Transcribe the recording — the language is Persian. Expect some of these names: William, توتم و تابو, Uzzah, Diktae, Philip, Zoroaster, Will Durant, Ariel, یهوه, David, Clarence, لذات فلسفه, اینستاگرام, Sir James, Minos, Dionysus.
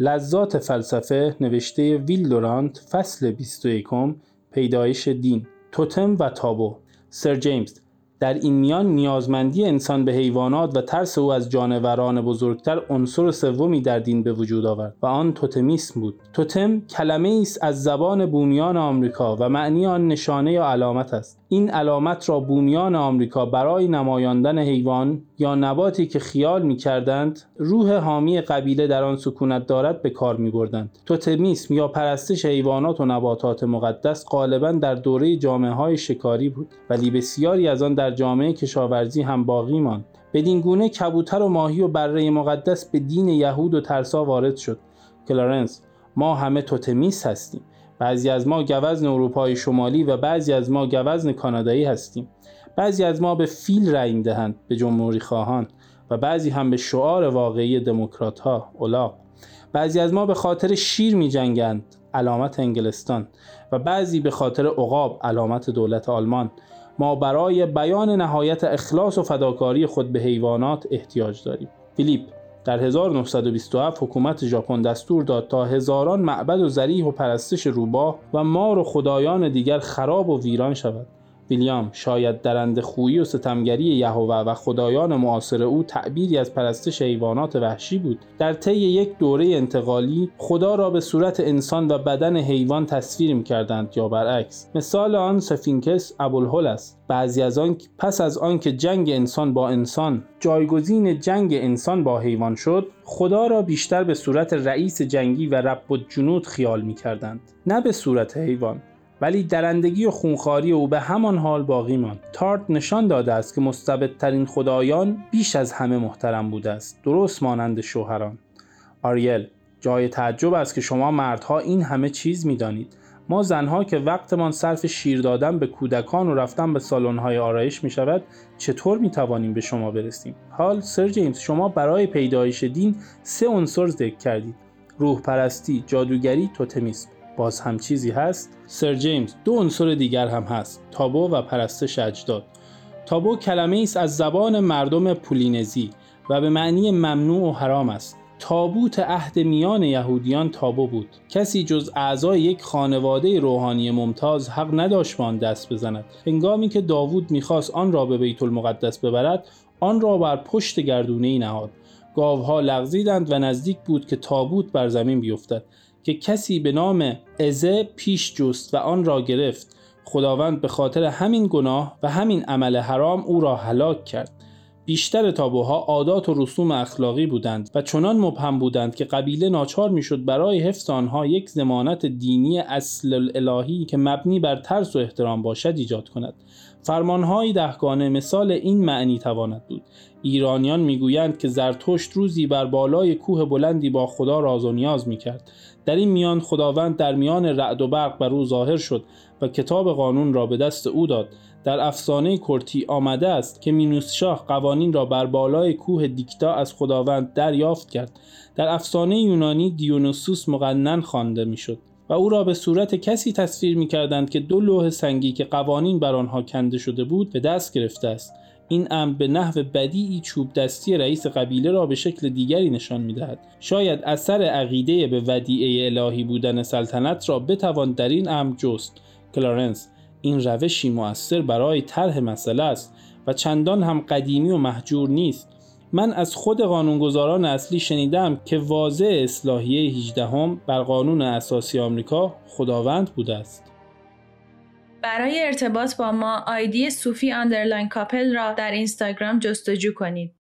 لذات فلسفه نوشته ویل دورانت، فصل 21، پیدایش دین. توتم و تابو. سر جیمز: در این میان نیازمندی انسان به حیوانات و ترس او از جانوران بزرگتر عنصر سومی در دین به وجود آورد و آن توتمیسم بود. توتم کلمه‌ای است از زبان بومیان آمریکا و معنی آن نشانه یا علامت است. این علامت را بومیان آمریکا برای نمایاندن حیوان یا نباتی که خیال می‌کردند روح حامی قبیله در آن سکونت دارد به کار می‌بردند. توتمیسم یا پرستش حیوانات و نباتات مقدس غالباً در دوره جامعه‌های شکاری بود، ولی بسیاری از آن در جامعه کشاورزی هم باقی ماند. بدین گونه کبوتر و ماهی و بره مقدس به دین یهود و ترسا وارد شد. کلارنس: ما همه توتمیست هستیم. بعضی از ما گوزن اروپای شمالی و بعضی از ما گوزن کانادایی هستیم. بعضی از ما به فیل رأی می‌دهند، به جمهوری خواهان، و بعضی هم به شعار واقعی دموکرات‌ها، اولاق. بعضی از ما به خاطر شیر می‌جنگند، علامت انگلستان، و بعضی به خاطر عقاب، علامت دولت آلمان. ما برای بیان نهایت اخلاص و فداکاری خود به حیوانات احتیاج داریم. فیلیپ: در 1927 حکومت ژاپن دستور داد تا هزاران معبد و ضریح و پرستش روباه و مار و خدایان دیگر خراب و ویران شود. ویلیام: شاید درنده خویی و ستمگری یهوه و خدایان معاصر او تعبیری از پرستش حیوانات وحشی بود. در طی یک دوره انتقالی خدا را به صورت انسان و بدن حیوان تصویر می‌کردند یا برعکس. مثال آن سفینکس ابوالهول است. بعضی از آن پس از آنکه جنگ انسان با انسان جایگزین جنگ انسان با حیوان شد، خدا را بیشتر به صورت رئیس جنگی و رب الجنود خیال می‌کردند، نه به صورت حیوان. ولی درندگی و خونخواری او به همان حال باقی ماند. تارت نشان داده است که مستبدترین خدایان بیش از همه محترم بوده است، درست مانند شوهران. آریل: جای تعجب است که شما مردها این همه چیز می‌دانید. ما زنها که وقتمان صرف شیر دادن به کودکان و رفتن به سالن‌های آرایش می‌شود، چطور می‌توانیم به شما برسیم؟ حال سر جیمز، شما برای پیدایش دین سه عنصر ذکر کردید: روح پرستی، جادوگری، توتمیسم. باز هم چیزی هست؟ سر جیمز: دو عنصر دیگر هم هست، تابو و پرستش اجداد. تابو کلمه‌ای است از زبان مردم پولینزی و به معنی ممنوع و حرام است. تابوت عهد میان یهودیان تابو بود. کسی جز اعضای یک خانواده روحانی ممتاز حق نداشت به آن دست بزند. هنگامی که داوود می‌خواست آن را به بیت المقدس ببرد، آن را بر پشت گردونه‌ای نهاد. گاوها لغزیدند و نزدیک بود که تابوت بر زمین بیفتد، که کسی به نام ازه پیش جست و آن را گرفت. خداوند به خاطر همین گناه و همین عمل حرام او را هلاک کرد. بیشتر تابوها عادات و رسوم اخلاقی بودند و چنان مبهم بودند که قبیله ناچار میشد برای حفظ آنها یک ضمانت دینی اصل الهی که مبنی بر ترس و احترام باشد ایجاد کند. فرمانهای دهگانه مثال این معنی تواند بود. ایرانیان میگویند که زرتشت روزی بر بالای کوه بلندی با خدا راز و نیاز میکرد. در این میان خداوند در میان رعد و برق بر او ظاهر شد و کتاب قانون را به دست او داد. در افسانه کرتی آمده است که مینوس شاه قوانین را بر بالای کوه دیکتا از خداوند دریافت کرد. در افسانه یونانی دیونوسوس مقنن خوانده میشد و او را به صورت کسی تصویر می‌کردند که دو لوح سنگی که قوانین بر آنها کنده شده بود به دست گرفته است. این امر به نحو بدیعی چوب دستی رئیس قبیله را به شکل دیگری نشان می‌دهد. شاید اثر عقیده به ودیعه الهی بودن سلطنت را بتوان در این امر جست. کلارنس: این روشی مؤثر برای طرح مسئله است و چندان هم قدیمی و محجور نیست. من از خود قانونگذاران اصلی شنیدم که واضع اصلاحیه 18 هم بر قانون اساسی آمریکا خداوند بوده است. برای ارتباط با ما آیدی صوفی آندرلاین کاپل را در اینستاگرام جستجو کنید.